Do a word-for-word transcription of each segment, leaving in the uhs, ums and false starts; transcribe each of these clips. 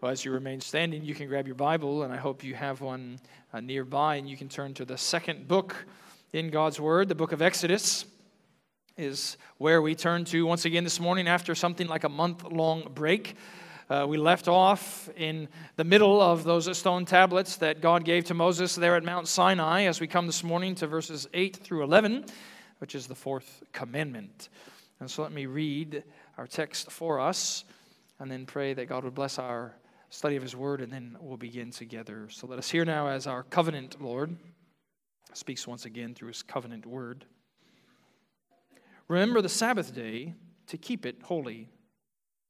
Well, as you remain standing, you can grab your Bible, and I hope you have one uh, nearby, and you can turn to the second book in God's Word. The book of Exodus is where we turn to once again this morning after something like a month-long break. Uh, we left off in the middle of those stone tablets that God gave to Moses there at Mount Sinai as we come this morning to verses eight through eleven, which is the fourth commandment. And so let me read our text for us and then pray that God would bless our study of His Word, and then we'll begin together. So let us hear now as our covenant Lord speaks once again through His covenant Word. Remember the Sabbath day to keep it holy.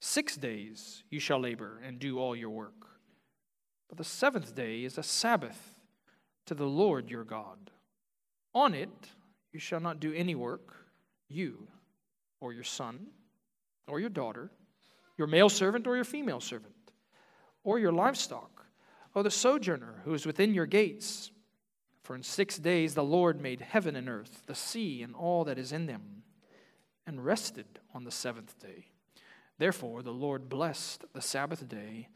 Six days you shall labor and do all your work. But the seventh day is a Sabbath to the Lord your God. On it you shall not do any work, you or your son or your daughter, your male servant or your female servant, or your livestock, or the sojourner who is within your gates. For in six days the Lord made heaven and earth, the sea and all that is in them, and rested on the seventh day. Therefore, the Lord blessed the Sabbath day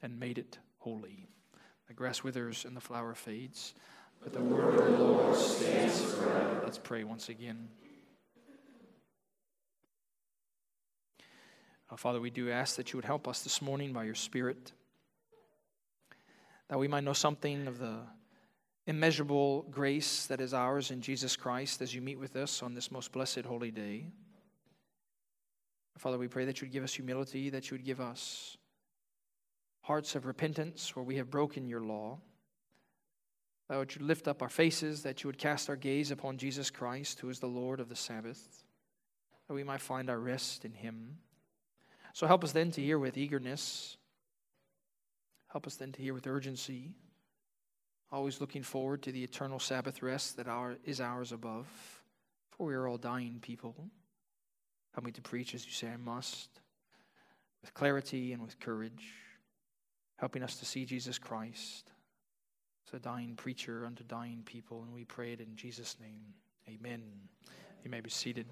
and made it holy. The grass withers and the flower fades, but the word of the Lord stands forever. Let's pray once again. Oh, Father, we do ask that you would help us this morning by your Spirit, that we might know something of the immeasurable grace that is ours in Jesus Christ as you meet with us on this most blessed holy day. Father, we pray that you would give us humility, that you would give us hearts of repentance where we have broken your law, that you would lift up our faces, that you would cast our gaze upon Jesus Christ, who is the Lord of the Sabbath, that we might find our rest in Him. So help us then to hear with eagerness, help us then to hear with urgency, always looking forward to the eternal Sabbath rest that our, is ours above, for we are all dying people. Help me to preach as you say I must, with clarity and with courage, helping us to see Jesus Christ as a dying preacher unto dying people. And we pray it in Jesus' name. Amen. You may be seated.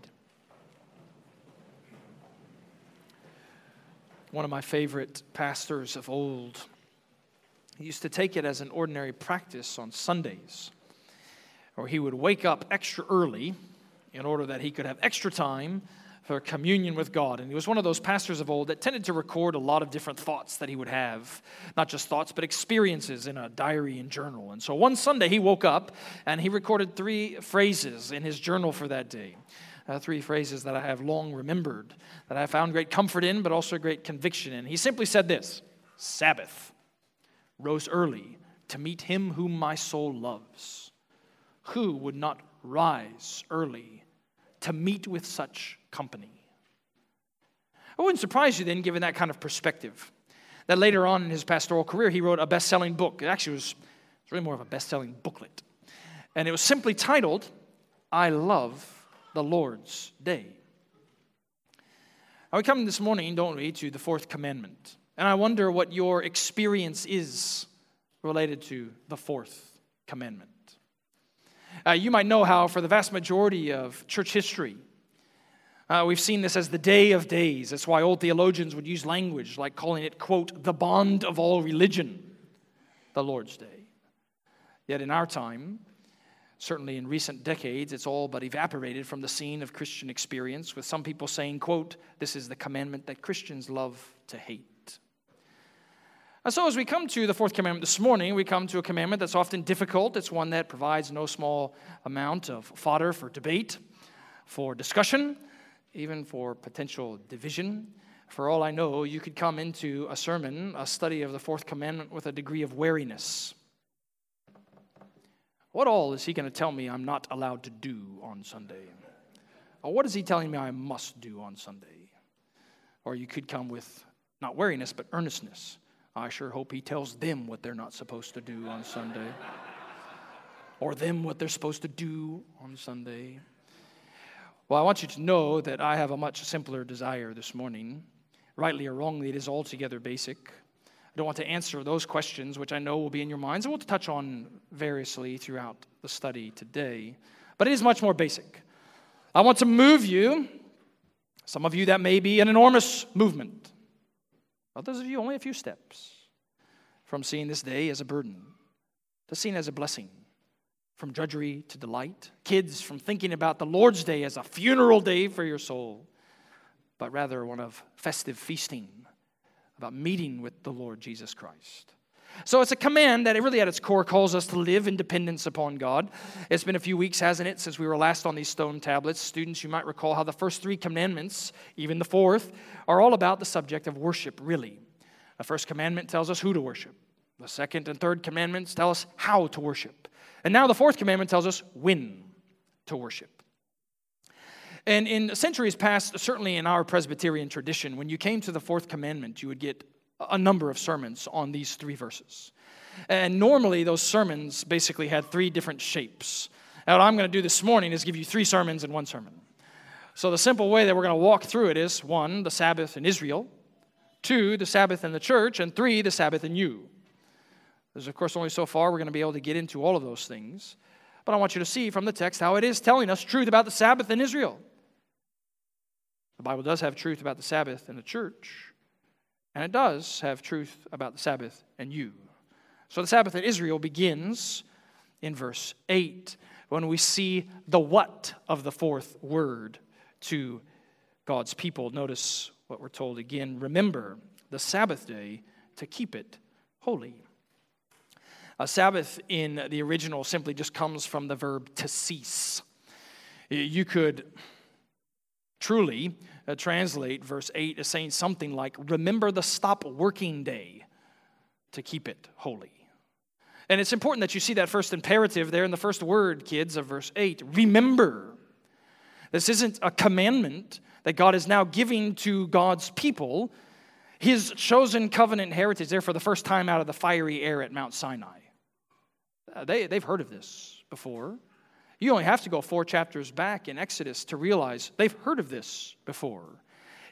One of my favorite pastors of old, he used to take it as an ordinary practice on Sundays, or he would wake up extra early in order that he could have extra time for communion with God. And he was one of those pastors of old that tended to record a lot of different thoughts that he would have, not just thoughts, but experiences in a diary and journal. And so one Sunday he woke up and he recorded three phrases in his journal for that day, uh, three phrases that I have long remembered, that I found great comfort in, but also great conviction in. He simply said this: Sabbath, rose early to meet Him whom my soul loves. Who would not rise early to meet with such company? It wouldn't surprise you then, given that kind of perspective, that later on in his pastoral career, he wrote a best-selling book. It actually was, it was really more of a best-selling booklet. And it was simply titled, I Love the Lord's Day. Now, we come this morning, don't we, to the fourth commandment. And I wonder what your experience is related to the fourth commandment. Uh, you might know how, for the vast majority of church history, Uh, we've seen this as the day of days. That's why old theologians would use language like calling it, quote, the bond of all religion, the Lord's Day. Yet in our time, certainly in recent decades, it's all but evaporated from the scene of Christian experience, with some people saying, quote, this is the commandment that Christians love to hate. And so as we come to the fourth commandment this morning, we come to a commandment that's often difficult. It's one that provides no small amount of fodder for debate, for discussion, even for potential division. For all I know, you could come into a sermon, a study of the fourth commandment, with a degree of wariness. What all is he going to tell me I'm not allowed to do on Sunday? Or what is he telling me I must do on Sunday? Or you could come with not wariness, but earnestness. I sure hope he tells them what they're not supposed to do on Sunday. Or them what they're supposed to do on Sunday. Well, I want you to know that I have a much simpler desire this morning. Rightly or wrongly, it is altogether basic. I don't want to answer those questions, which I know will be in your minds, and we'll touch on variously throughout the study today. But it is much more basic. I want to move you. Some of you, that may be an enormous movement. Others of you, only a few steps. from seeing this day as a burden to seeing as a blessing, from drudgery to delight. Kids, from thinking about the Lord's Day as a funeral day for your soul, but rather one of festive feasting, about meeting with the Lord Jesus Christ. So it's a command that really at its core calls us to live in dependence upon God. It's been a few weeks, hasn't it, since we were last on these stone tablets. Students, you might recall how the first three commandments, even the fourth, are all about the subject of worship, really. The first commandment tells us who to worship. The second and third commandments tell us how to worship. And now the fourth commandment tells us when to worship. And in centuries past, certainly in our Presbyterian tradition, when you came to the fourth commandment, you would get a number of sermons on these three verses. And normally those sermons basically had three different shapes. Now what I'm going to do this morning is give you three sermons in one sermon. So the simple way that we're going to walk through it is, one, the Sabbath in Israel, two, the Sabbath in the church, and three, the Sabbath in you. There's, of course, only so far we're going to be able to get into all of those things. But I want you to see from the text how it is telling us truth about the Sabbath in Israel. The Bible does have truth about the Sabbath in the church, and it does have truth about the Sabbath and you. So the Sabbath in Israel begins in verse eight, when we see the what of the fourth word to God's people. Notice what we're told again. Remember the Sabbath day to keep it holy. A Sabbath in the original simply just comes from the verb to cease. You could truly uh, translate verse eight as saying something like, remember the stop working day to keep it holy. And it's important that you see that first imperative there in the first word, kids, of verse eight. Remember. This isn't a commandment that God is now giving to God's people, His chosen covenant heritage there for the first time out of the fiery air at Mount Sinai. Uh, they, they've heard of this before. You only have to go four chapters back in Exodus to realize they've heard of this before.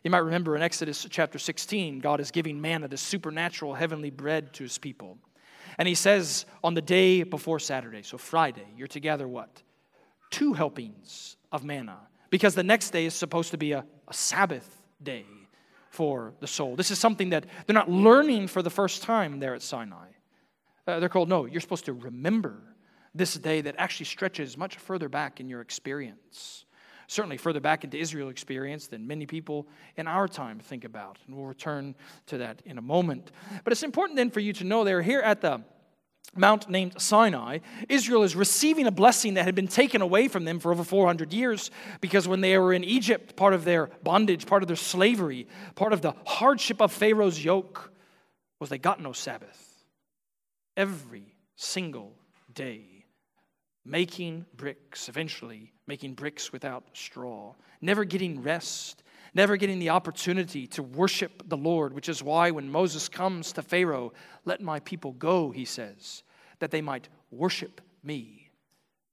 You might remember in Exodus chapter sixteen, God is giving manna, the supernatural heavenly bread, to His people. And He says, on the day before Saturday, so Friday, you're to gather what? Two helpings of manna. Because the next day is supposed to be a, a Sabbath day for the soul. This is something that they're not learning for the first time there at Sinai. Uh, they're called, no, you're supposed to remember this day that actually stretches much further back in your experience, certainly further back into Israel's experience than many people in our time think about. And we'll return to that in a moment. But it's important then for you to know there, here at the mount named Sinai, Israel is receiving a blessing that had been taken away from them for over four hundred years, because when they were in Egypt, part of their bondage, part of their slavery, part of the hardship of Pharaoh's yoke was they got no Sabbath. Every single day, making bricks, eventually making bricks without straw, never getting rest, never getting the opportunity to worship the Lord, which is why when Moses comes to Pharaoh, let my people go, he says, that they might worship me.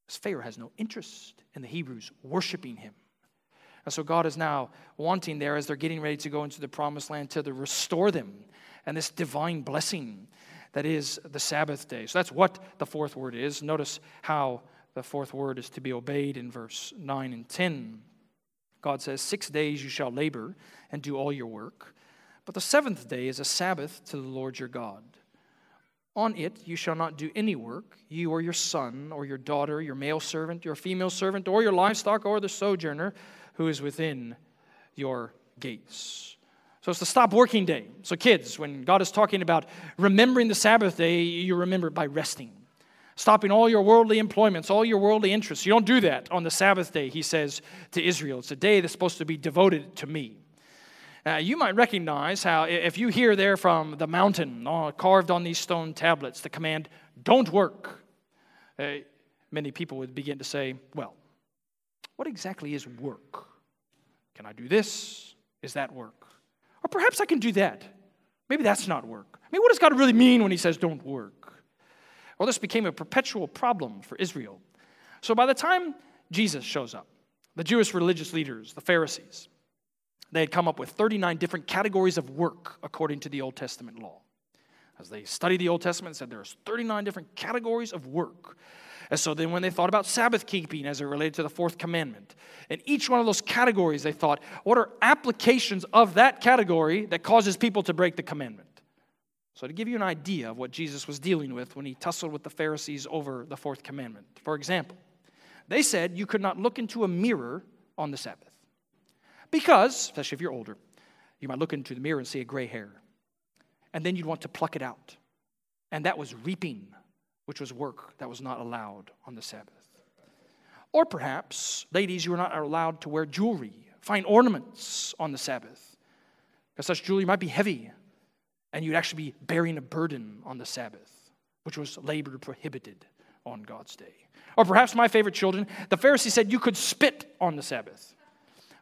Because Pharaoh has no interest in the Hebrews worshiping him. And so God is now wanting there, as they're getting ready to go into the promised land, to restore them and this divine blessing that is the Sabbath day. So that's what the fourth word is. Notice how the fourth word is to be obeyed in verse nine and ten. God says, six days you shall labor and do all your work, but the seventh day is a Sabbath to the Lord your God. On it you shall not do any work, you or your son or your daughter, your male servant, your female servant, or your livestock, or the sojourner who is within your gates. So it's the stop working day. So kids, when God is talking about remembering the Sabbath day, you remember it by resting. Stopping all your worldly employments, all your worldly interests. You don't do that on the Sabbath day, he says to Israel. It's a day that's supposed to be devoted to me. Uh, you might recognize how if you hear there from the mountain uh, carved on these stone tablets, the command, don't work. Uh, many people would begin to say, well, what exactly is work? Can I do this? Is that work? Or perhaps I can do that. Maybe that's not work. I mean, what does God really mean when he says don't work? Well, this became a perpetual problem for Israel. So by the time Jesus shows up, the Jewish religious leaders, the Pharisees, they had come up with thirty-nine different categories of work according to the Old Testament law. As they studied the Old Testament, they said there's thirty-nine different categories of work. And so then when they thought about Sabbath keeping as it related to the fourth commandment, in each one of those categories they thought, what are applications of that category that causes people to break the commandment? So to give you an idea of what Jesus was dealing with when he tussled with the Pharisees over the fourth commandment. For example, they said you could not look into a mirror on the Sabbath. Because, especially if you're older, you might look into the mirror and see a gray hair. And then you'd want to pluck it out. And that was reaping, which was work that was not allowed on the Sabbath. Or perhaps, ladies, you were not allowed to wear jewelry, fine ornaments on the Sabbath. Because such jewelry might be heavy. And you'd actually be bearing a burden on the Sabbath, which was labor prohibited on God's day. Or perhaps my favorite children, the Pharisees said you could spit on the Sabbath,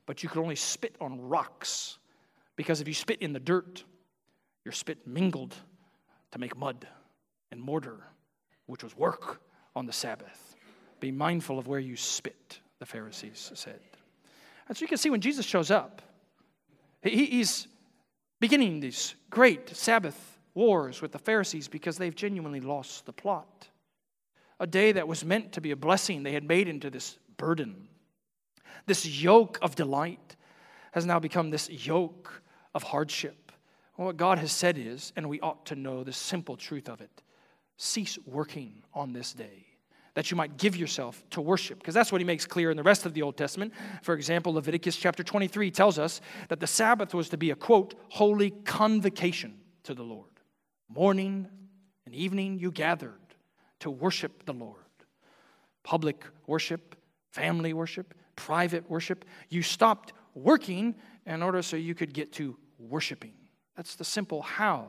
but you could only spit on rocks, because if you spit in the dirt, your spit mingled to make mud and mortar, which was work on the Sabbath. Be mindful of where you spit, the Pharisees said. And so you can see when Jesus shows up, he, he's... beginning these great Sabbath wars with the Pharisees because they've genuinely lost the plot. A day that was meant to be a blessing they had made into this burden. This yoke of delight has now become this yoke of hardship. And what God has said is, and we ought to know the simple truth of it, cease working on this day, that you might give yourself to worship. Because that's what he makes clear in the rest of the Old Testament. For example, Leviticus chapter twenty-three tells us that the Sabbath was to be a, quote, holy convocation to the Lord. Morning and evening you gathered to worship the Lord. Public worship, family worship, private worship. You stopped working in order so you could get to worshiping. That's the simple how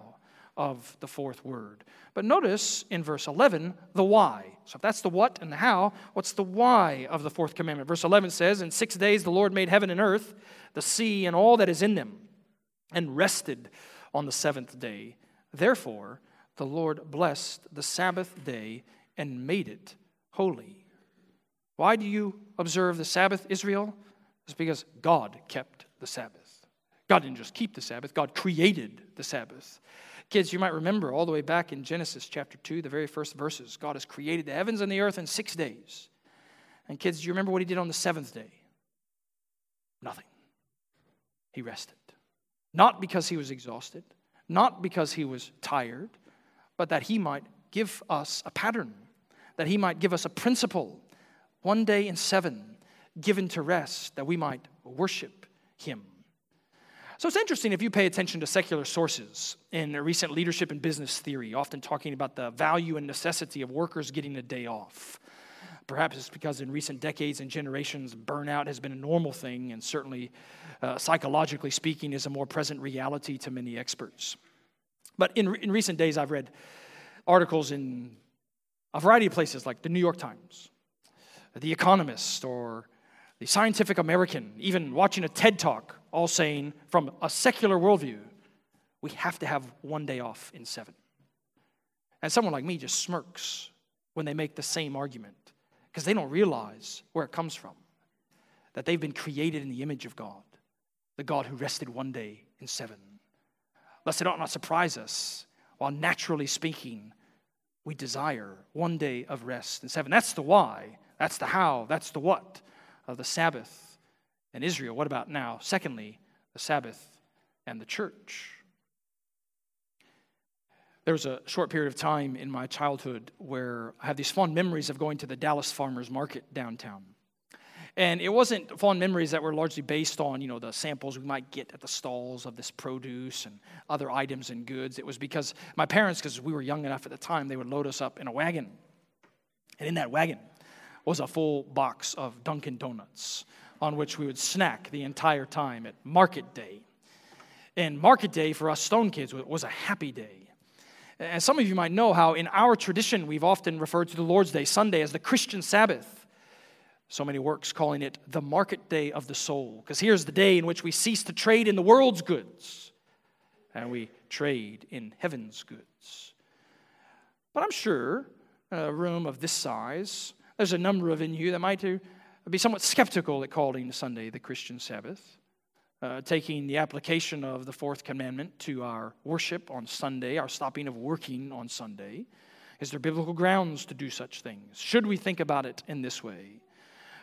of the fourth word. But notice in verse eleven, the why. So if that's the what and the how, what's the why of the fourth commandment? Verse eleven says, "In six days the Lord made heaven and earth, the sea and all that is in them, and rested on the seventh day. Therefore the Lord blessed the Sabbath day and made it holy." Why do you observe the Sabbath, Israel? It's because God kept the Sabbath. God didn't just keep the Sabbath, God created the Sabbath. Kids, you might remember all the way back in Genesis chapter two, the very first verses, God has created the heavens and the earth in six days. And kids, do you remember what he did on the seventh day? Nothing. He rested. Not because he was exhausted, not because he was tired, but that he might give us a pattern, that he might give us a principle, one day in seven, given to rest, that we might worship him. So it's interesting if you pay attention to secular sources in recent leadership and business theory, often talking about the value and necessity of workers getting a day off. Perhaps it's because in recent decades and generations, burnout has been a normal thing and certainly, uh, psychologically speaking, is a more present reality to many experts. But in, in recent days, I've read articles in a variety of places like the New York Times, The Economist, or the Scientific American, even watching a TED Talk, all saying from a secular worldview, we have to have one day off in seven. And someone like me just smirks when they make the same argument because they don't realize where it comes from, that they've been created in the image of God, the God who rested one day in seven. Lest it ought not surprise us, while naturally speaking, we desire one day of rest in seven. That's the why, that's the how, that's the what of the Sabbath. And Israel, what about now? Secondly, the Sabbath and the church. There was a short period of time in my childhood where I have these fond memories of going to the Dallas Farmers Market downtown. And it wasn't fond memories that were largely based on, you know, the samples we might get at the stalls of this produce and other items and goods. It was because my parents, because we were young enough at the time, they would load us up in a wagon. And in that wagon was a full box of Dunkin' Donuts, on which we would snack the entire time at market day. And market day for us Stone kids was a happy day. And some of you might know how in our tradition we've often referred to the Lord's Day, Sunday, as the Christian Sabbath. So many works calling it the market day of the soul, because here's the day in which we cease to trade in the world's goods, and we trade in heaven's goods. But I'm sure in a room of this size, there's a number of in you that might do I'd be somewhat skeptical at calling Sunday the Christian Sabbath, uh, taking the application of the fourth commandment to our worship on Sunday, our stopping of working on Sunday. Is there biblical grounds to do such things? Should we think about it in this way?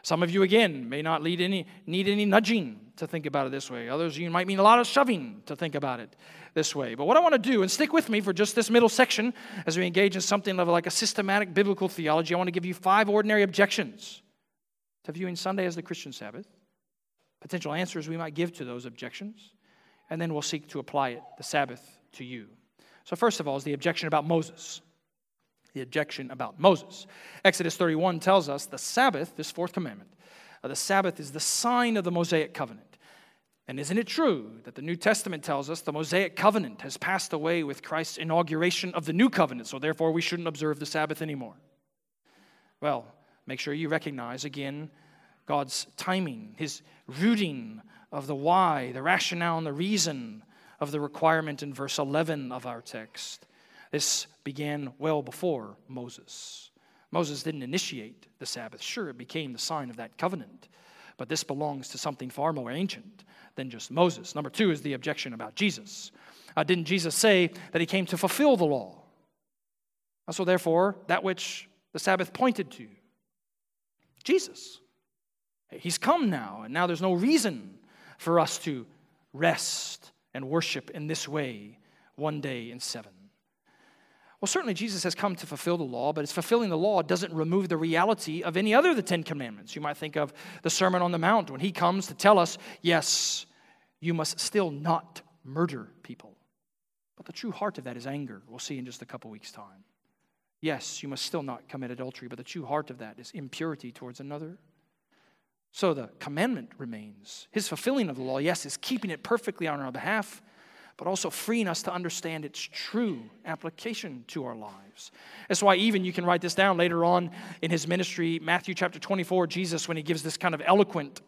Some of you, again, may not lead any, need any nudging to think about it this way. Others, you might need a lot of shoving to think about it this way. But what I want to do, and stick with me for just this middle section as we engage in something of like a systematic biblical theology, I want to give you five ordinary objections to viewing Sunday as the Christian Sabbath, potential answers we might give to those objections, and then we'll seek to apply it, the Sabbath, to you. So first of all is the objection about Moses. The objection about Moses. Exodus thirty-one tells us the Sabbath, this fourth commandment, uh, the Sabbath is the sign of the Mosaic covenant. And isn't it true that the New Testament tells us the Mosaic covenant has passed away with Christ's inauguration of the new covenant, so therefore we shouldn't observe the Sabbath anymore? Well, make sure you recognize, again, God's timing, his rooting of the why, the rationale and the reason of the requirement in verse eleven of our text. This began well before Moses. Moses didn't initiate the Sabbath. Sure, it became the sign of that covenant, but this belongs to something far more ancient than just Moses. Number two is the objection about Jesus. Uh, didn't Jesus say that he came to fulfill the law? So therefore, that which the Sabbath pointed to, Jesus. He's come now, and now there's no reason for us to rest and worship in this way one day in seven. Well, certainly Jesus has come to fulfill the law, but his fulfilling the law doesn't remove the reality of any other of the Ten Commandments. You might think of the Sermon on the Mount when he comes to tell us, yes, you must still not murder people. But the true heart of that is anger. We'll see in just a couple weeks' time. Yes, you must still not commit adultery, but the true heart of that is impurity towards another. So the commandment remains. His fulfilling of the law, yes, is keeping it perfectly on our behalf, but also freeing us to understand its true application to our lives. That's why even, you can write this down later on in his ministry, Matthew chapter twenty-four, Jesus, when he gives this kind of eloquent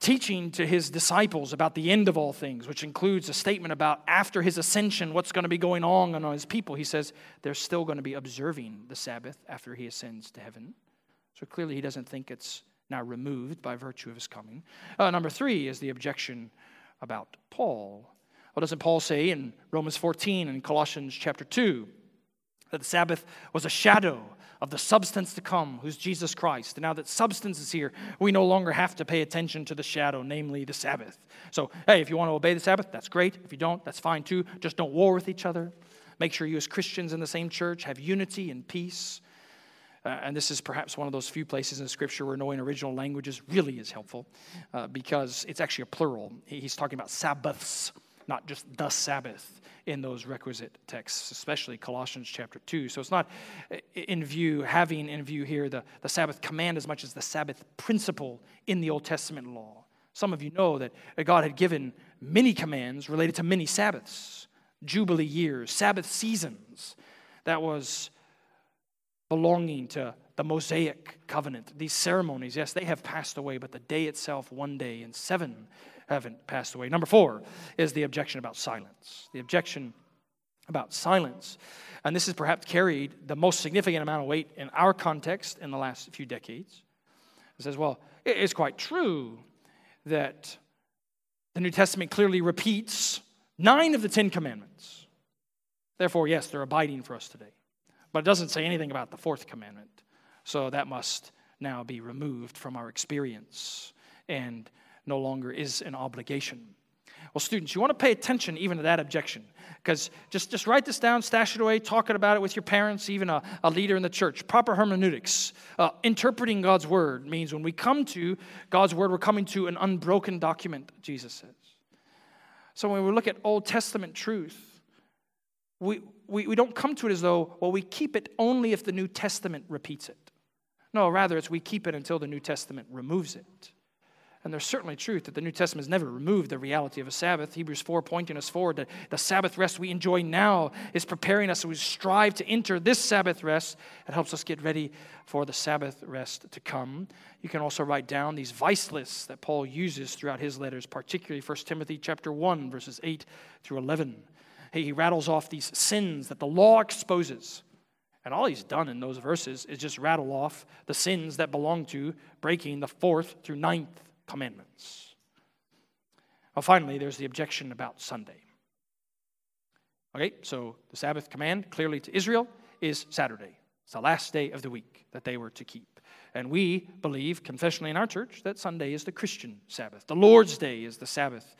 teaching to his disciples about the end of all things, which includes a statement about after his ascension, what's going to be going on on his people. He says they're still going to be observing the Sabbath after he ascends to heaven. So clearly he doesn't think it's now removed by virtue of his coming. Uh, number three is the objection about Paul. Well, doesn't Paul say in Romans fourteen and Colossians chapter two that the Sabbath was a shadow of the substance to come, who's Jesus Christ? And now that substance is here, we no longer have to pay attention to the shadow, namely the Sabbath. So, hey, if you want to obey the Sabbath, that's great. If you don't, that's fine too. Just don't war with each other. Make sure you as Christians in the same church have unity and peace. Uh, and this is perhaps one of those few places in Scripture where knowing original languages really is helpful uh, because it's actually a plural. He's talking about Sabbaths, not just the Sabbath in those requisite texts, especially Colossians chapter two. So it's not in view, having in view here the, the Sabbath command as much as the Sabbath principle in the Old Testament law. Some of you know that God had given many commands related to many Sabbaths, Jubilee years, Sabbath seasons. That was belonging to the Mosaic covenant. These ceremonies, yes, they have passed away, but the day itself, one day in seven, haven't passed away. Number four is the objection about silence. The objection about silence. And this has perhaps carried the most significant amount of weight in our context in the last few decades. It says, well, it's quite true that the New Testament clearly repeats nine of the Ten Commandments. Therefore, yes, they're abiding for us today. But it doesn't say anything about the fourth commandment. So that must now be removed from our experience and no longer is an obligation. Well, students, you want to pay attention even to that objection, because just, just write this down, stash it away, talk about it with your parents, even a, a leader in the church. Proper hermeneutics. Uh, interpreting God's word means when we come to God's word, we're coming to an unbroken document, Jesus says. So when we look at Old Testament truth, we, we, we don't come to it as though, well, we keep it only if the New Testament repeats it. No, rather, it's we keep it until the New Testament removes it. And there's certainly truth that the New Testament has never removed the reality of a Sabbath. Hebrews four pointing us forward that the Sabbath rest we enjoy now is preparing us so we strive to enter this Sabbath rest. It helps us get ready for the Sabbath rest to come. You can also write down these vice lists that Paul uses throughout his letters, particularly First Timothy chapter one, verses eight through eleven. He rattles off these sins that the law exposes. And all he's done in those verses is just rattle off the sins that belong to breaking the fourth through ninth commandments. Well, finally, there's the objection about Sunday. Okay, so the Sabbath command clearly to Israel is Saturday. It's the last day of the week that they were to keep. And we believe confessionally in our church that Sunday is the Christian Sabbath. The Lord's Day is the Sabbath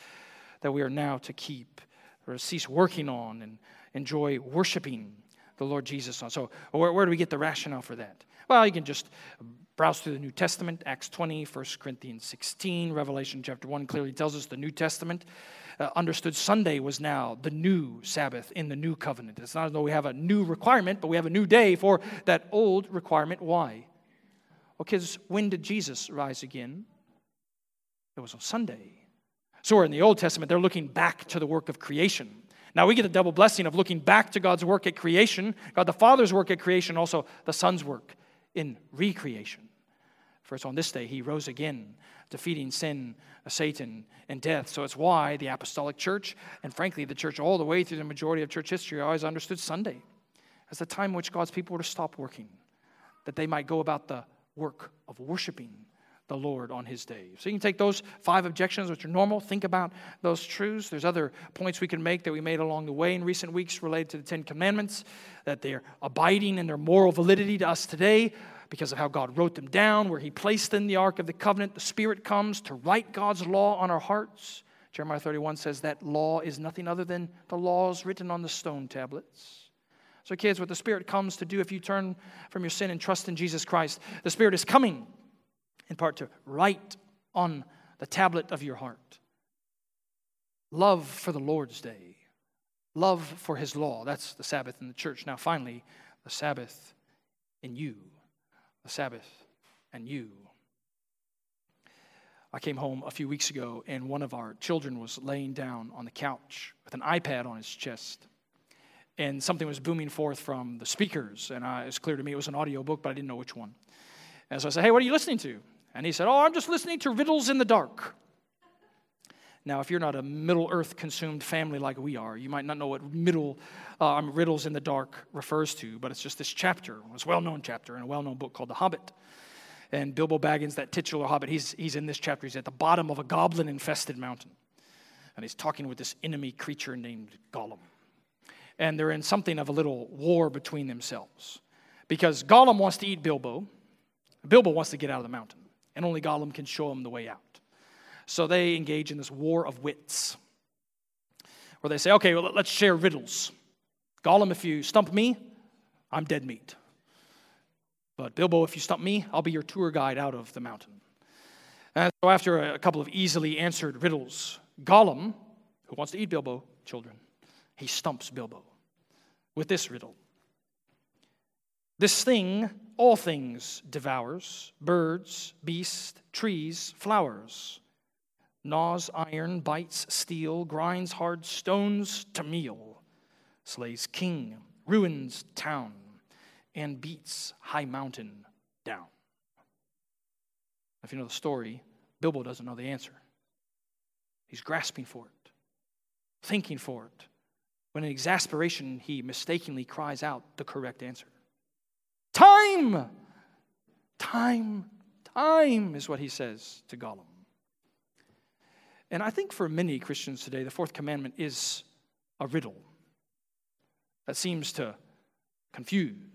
that we are now to keep or cease working on and enjoy worshiping the Lord Jesus on. So where, where do we get the rationale for that? Well, you can just browse through the New Testament, Acts twenty, First Corinthians sixteen, Revelation chapter one clearly tells us the New Testament uh, understood Sunday was now the new Sabbath in the new covenant. It's not as though we have a new requirement, but we have a new day for that old requirement. Why? Well, because when did Jesus rise again? It was on Sunday. So in the Old Testament, they're looking back to the work of creation. Now we get the double blessing of looking back to God's work at creation, God the Father's work at creation, also the Son's work in recreation. First, on this day, he rose again, defeating sin, Satan, and death. So it's why the Apostolic Church, and frankly the church all the way through the majority of church history, always understood Sunday as the time in which God's people were to stop working, that they might go about the work of worshiping the Lord on his day. So you can take those five objections, which are normal. Think about those truths. There's other points we can make that we made along the way in recent weeks related to the Ten Commandments, that they're abiding in their moral validity to us today because of how God wrote them down, where he placed them, the Ark of the Covenant. The Spirit comes to write God's law on our hearts. Jeremiah thirty-one says that law is nothing other than the laws written on the stone tablets. So kids, what the Spirit comes to do if you turn from your sin and trust in Jesus Christ, the Spirit is coming in part to write on the tablet of your heart love for the Lord's day, love for his law. That's the Sabbath in the church. Now finally, the Sabbath in you. The Sabbath and you. I came home a few weeks ago and one of our children was laying down on the couch with an iPad on his chest. And something was booming forth from the speakers. And I, it was clear to me it was an audio book, but I didn't know which one. And so I said, hey, what are you listening to? And he said, oh, I'm just listening to Riddles in the Dark. Now, if you're not a Middle Earth-consumed family like we are, you might not know what middle uh, Riddles in the Dark refers to, but it's just this chapter. It's a well-known chapter in a well-known book called The Hobbit. And Bilbo Baggins, that titular hobbit, he's, he's in this chapter. He's at the bottom of a goblin-infested mountain. And he's talking with this enemy creature named Gollum. And they're in something of a little war between themselves. Because Gollum wants to eat Bilbo. Bilbo wants to get out of the mountain. And only Gollum can show him the way out. So they engage in this war of wits, where they say, okay, well, let's share riddles. Gollum, if you stump me, I'm dead meat. But Bilbo, if you stump me, I'll be your tour guide out of the mountain. And so after a couple of easily answered riddles, Gollum, who wants to eat Bilbo, children, he stumps Bilbo with this riddle. This thing all things devours, birds, beasts, trees, flowers, gnaws iron, bites steel, grinds hard stones to meal, slays king, ruins town, and beats high mountain down. If you know the story, Bilbo doesn't know the answer. He's grasping for it, thinking for it. When in exasperation, he mistakenly cries out the correct answer. Time! Time, time is what he says to Gollum. And I think for many Christians today, the fourth commandment is a riddle that seems to confuse,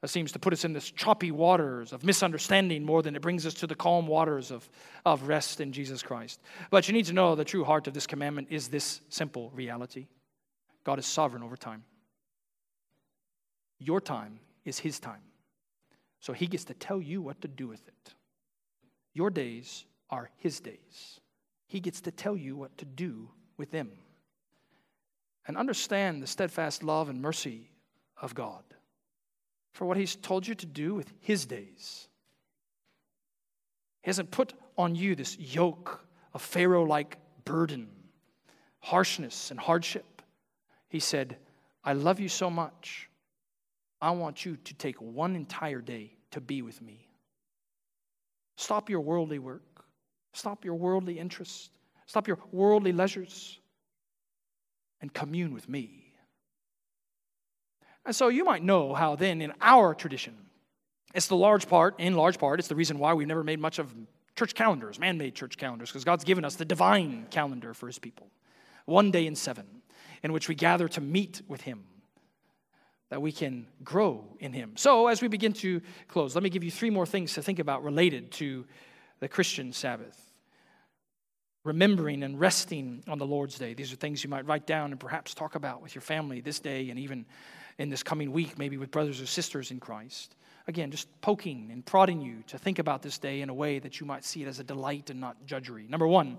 that seems to put us in this choppy waters of misunderstanding more than it brings us to the calm waters of, of rest in Jesus Christ. But you need to know the true heart of this commandment is this simple reality. God is sovereign over time. Your time is his time. So he gets to tell you what to do with it. Your days are his days. He gets to tell you what to do with them. And understand the steadfast love and mercy of God for what he's told you to do with his days. He hasn't put on you this yoke of Pharaoh-like burden, harshness and hardship. He said, I love you so much, I want you to take one entire day to be with me. Stop your worldly work. Stop your worldly interests. Stop your worldly leisures and commune with me. And so you might know how then in our tradition, it's the large part, in large part, it's the reason why we've never made much of church calendars, man-made church calendars, because God's given us the divine calendar for his people. One day in seven, in which we gather to meet with him. that we can grow in him. So as we begin to close, let me give you three more things to think about related to the Christian Sabbath. Remembering and resting on the Lord's Day. These are things you might write down and perhaps talk about with your family this day and even in this coming week, maybe with brothers or sisters in Christ. Again, just poking and prodding you to think about this day in a way that you might see it as a delight and not judgery. Number one,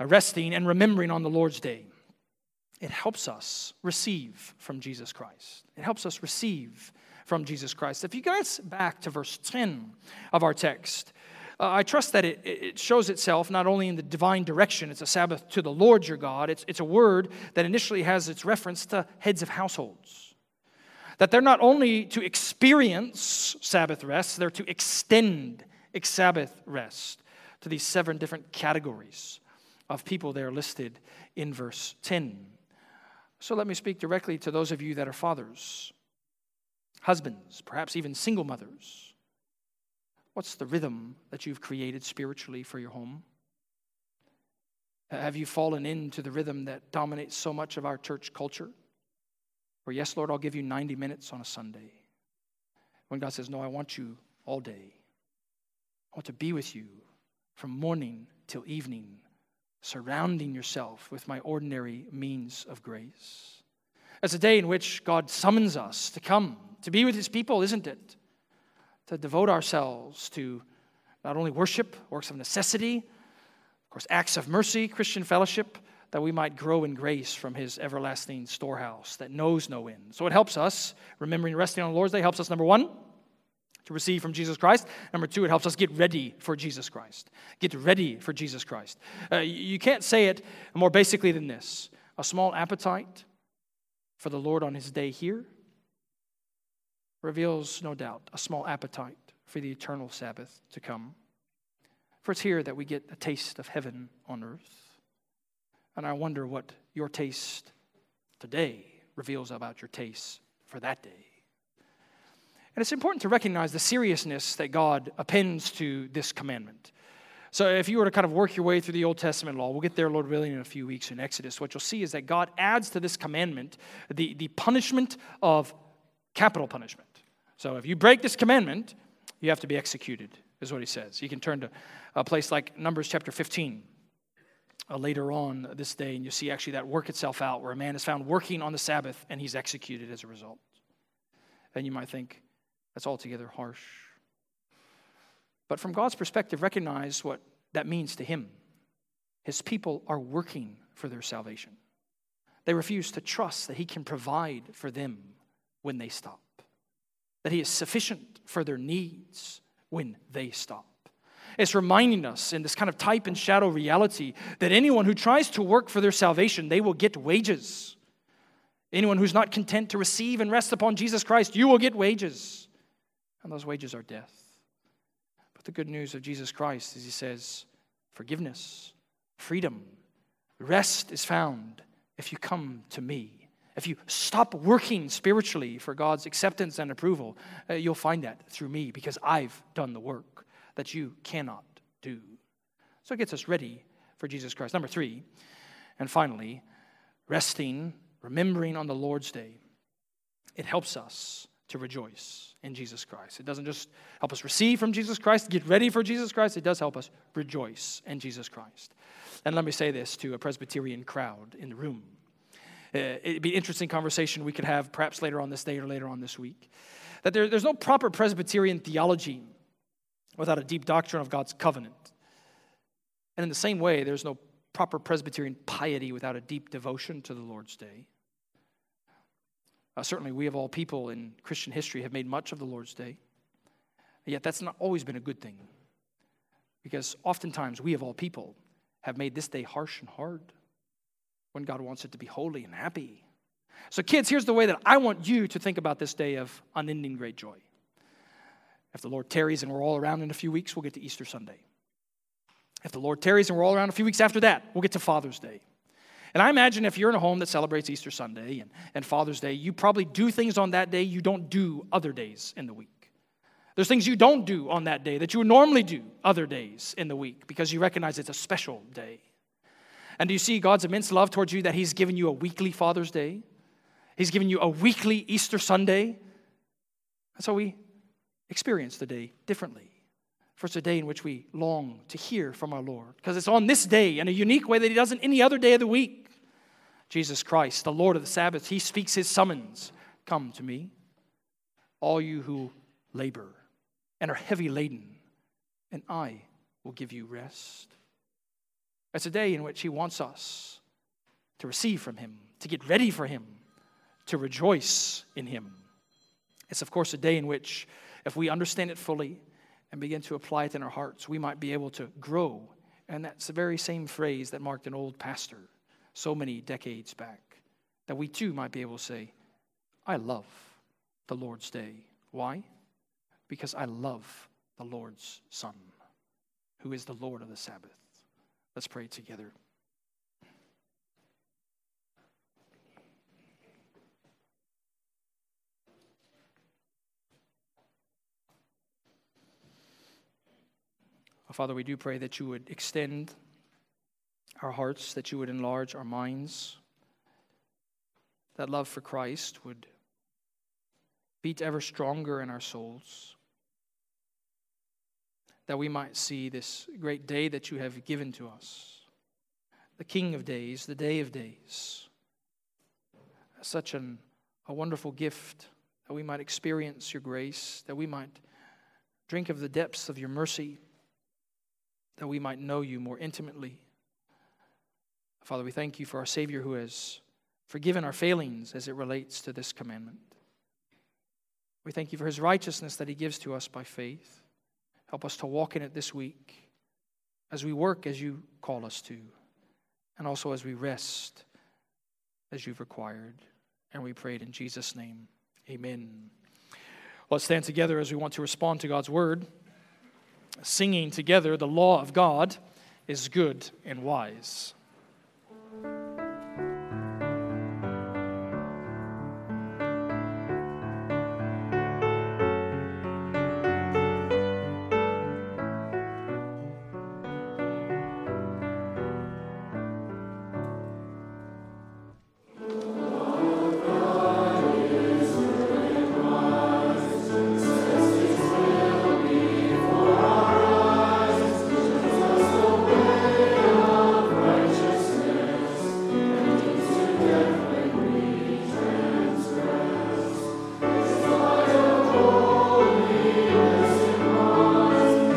resting and remembering on the Lord's Day. It helps us receive from Jesus Christ. It helps us receive from Jesus Christ. If you guys back to verse ten of our text, Uh, I trust that it, it shows itself not only in the divine direction, it's a Sabbath to the Lord your God, it's, it's a word that initially has its reference to heads of households. That they're not only to experience Sabbath rest, they're to extend Sabbath rest to these seven different categories of people that are listed in verse ten. So let me speak directly to those of you that are fathers, husbands, perhaps even single mothers. What's the rhythm that you've created spiritually for your home? Have you fallen into the rhythm that dominates so much of our church culture? Where, yes, Lord, I'll give you ninety minutes on a Sunday. When God says, no, I want you all day. I want to be with you from morning till evening, surrounding yourself with my ordinary means of grace. It's a day in which God summons us to come, to be with his people, isn't it? To devote ourselves to not only worship, works of necessity, of course, acts of mercy, Christian fellowship, that we might grow in grace from his everlasting storehouse that knows no end. So it helps us, remembering and resting on the Lord's Day, helps us, number one, to receive from Jesus Christ. Number two, it helps us get ready for Jesus Christ. Get ready for Jesus Christ. Uh, you can't say it more basically than this. A small appetite for the Lord on his day here reveals, no doubt, a small appetite for the eternal Sabbath to come. For it's here that we get a taste of heaven on earth. And I wonder what your taste today reveals about your taste for that day. And it's important to recognize the seriousness that God appends to this commandment. So if you were to kind of work your way through the Old Testament law, we'll get there, Lord willing, in a few weeks in Exodus. What you'll see is that God adds to this commandment the, the punishment of capital punishment. So if you break this commandment, you have to be executed, is what he says. You can turn to a place like Numbers chapter fifteen uh, later on this day, and you see actually that work itself out, where a man is found working on the Sabbath, and he's executed as a result. And you might think, that's altogether harsh. But from God's perspective, recognize what that means to him. His people are working for their salvation. They refuse to trust that he can provide for them when they stop, that he is sufficient for their needs when they stop. It's reminding us in this kind of type and shadow reality that anyone who tries to work for their salvation, they will get wages. Anyone who's not content to receive and rest upon Jesus Christ, you will get wages. And those wages are death. But the good news of Jesus Christ is he says, forgiveness, freedom, rest is found if you come to me. If you stop working spiritually for God's acceptance and approval, uh, you'll find that through me, because I've done the work that you cannot do. So it gets us ready for Jesus Christ. Number three, and finally, resting, remembering on the Lord's Day. It helps us to rejoice in Jesus Christ. It doesn't just help us receive from Jesus Christ, get ready for Jesus Christ. It does help us rejoice in Jesus Christ. And let me say this to a Presbyterian crowd in the room. Uh, it'd be an interesting conversation we could have perhaps later on this day or later on this week. That there, there's no proper Presbyterian theology without a deep doctrine of God's covenant. And in the same way, there's no proper Presbyterian piety without a deep devotion to the Lord's Day. Uh, certainly, we of all people in Christian history have made much of the Lord's Day. Yet that's not always been a good thing. Because oftentimes, we of all people have made this day harsh and hard, when God wants it to be holy and happy. So kids, here's the way that I want you to think about this day of unending great joy. If the Lord tarries and we're all around in a few weeks, we'll get to Easter Sunday. If the Lord tarries and we're all around a few weeks after that, we'll get to Father's Day. And I imagine if you're in a home that celebrates Easter Sunday and, and Father's Day, you probably do things on that day you don't do other days in the week. There's things you don't do on that day that you would normally do other days in the week because you recognize it's a special day. And do you see God's immense love towards you that he's given you a weekly Father's Day? He's given you a weekly Easter Sunday. That's how we experience the day differently. For it's a day in which we long to hear from our Lord. Because it's on this day in a unique way that he doesn't any other day of the week. Jesus Christ, the Lord of the Sabbath, he speaks his summons. Come to me, all you who labor and are heavy laden, and I will give you rest. It's a day in which he wants us to receive from him, to get ready for him, to rejoice in him. It's, of course, a day in which, if we understand it fully and begin to apply it in our hearts, we might be able to grow. And that's the very same phrase that marked an old pastor so many decades back, that we too might be able to say, I love the Lord's day. Why? Because I love the Lord's Son, who is the Lord of the Sabbath. Let's pray together. Father, we do pray that you would extend our hearts, that you would enlarge our minds, that love for Christ would beat ever stronger in our souls, that we might see this great day that you have given to us, the King of days, the Day of days, such an, a wonderful gift, that we might experience your grace, that we might drink of the depths of your mercy, that we might know you more intimately. Father, we thank you for our Savior who has forgiven our failings as it relates to this commandment. We thank you for his righteousness that he gives to us by faith. Help us to walk in it this week as we work as you call us to, and also as we rest as you've required. And we pray it in Jesus' name. Amen. Let's stand together as we want to respond to God's word, singing together, the law of God is good and wise.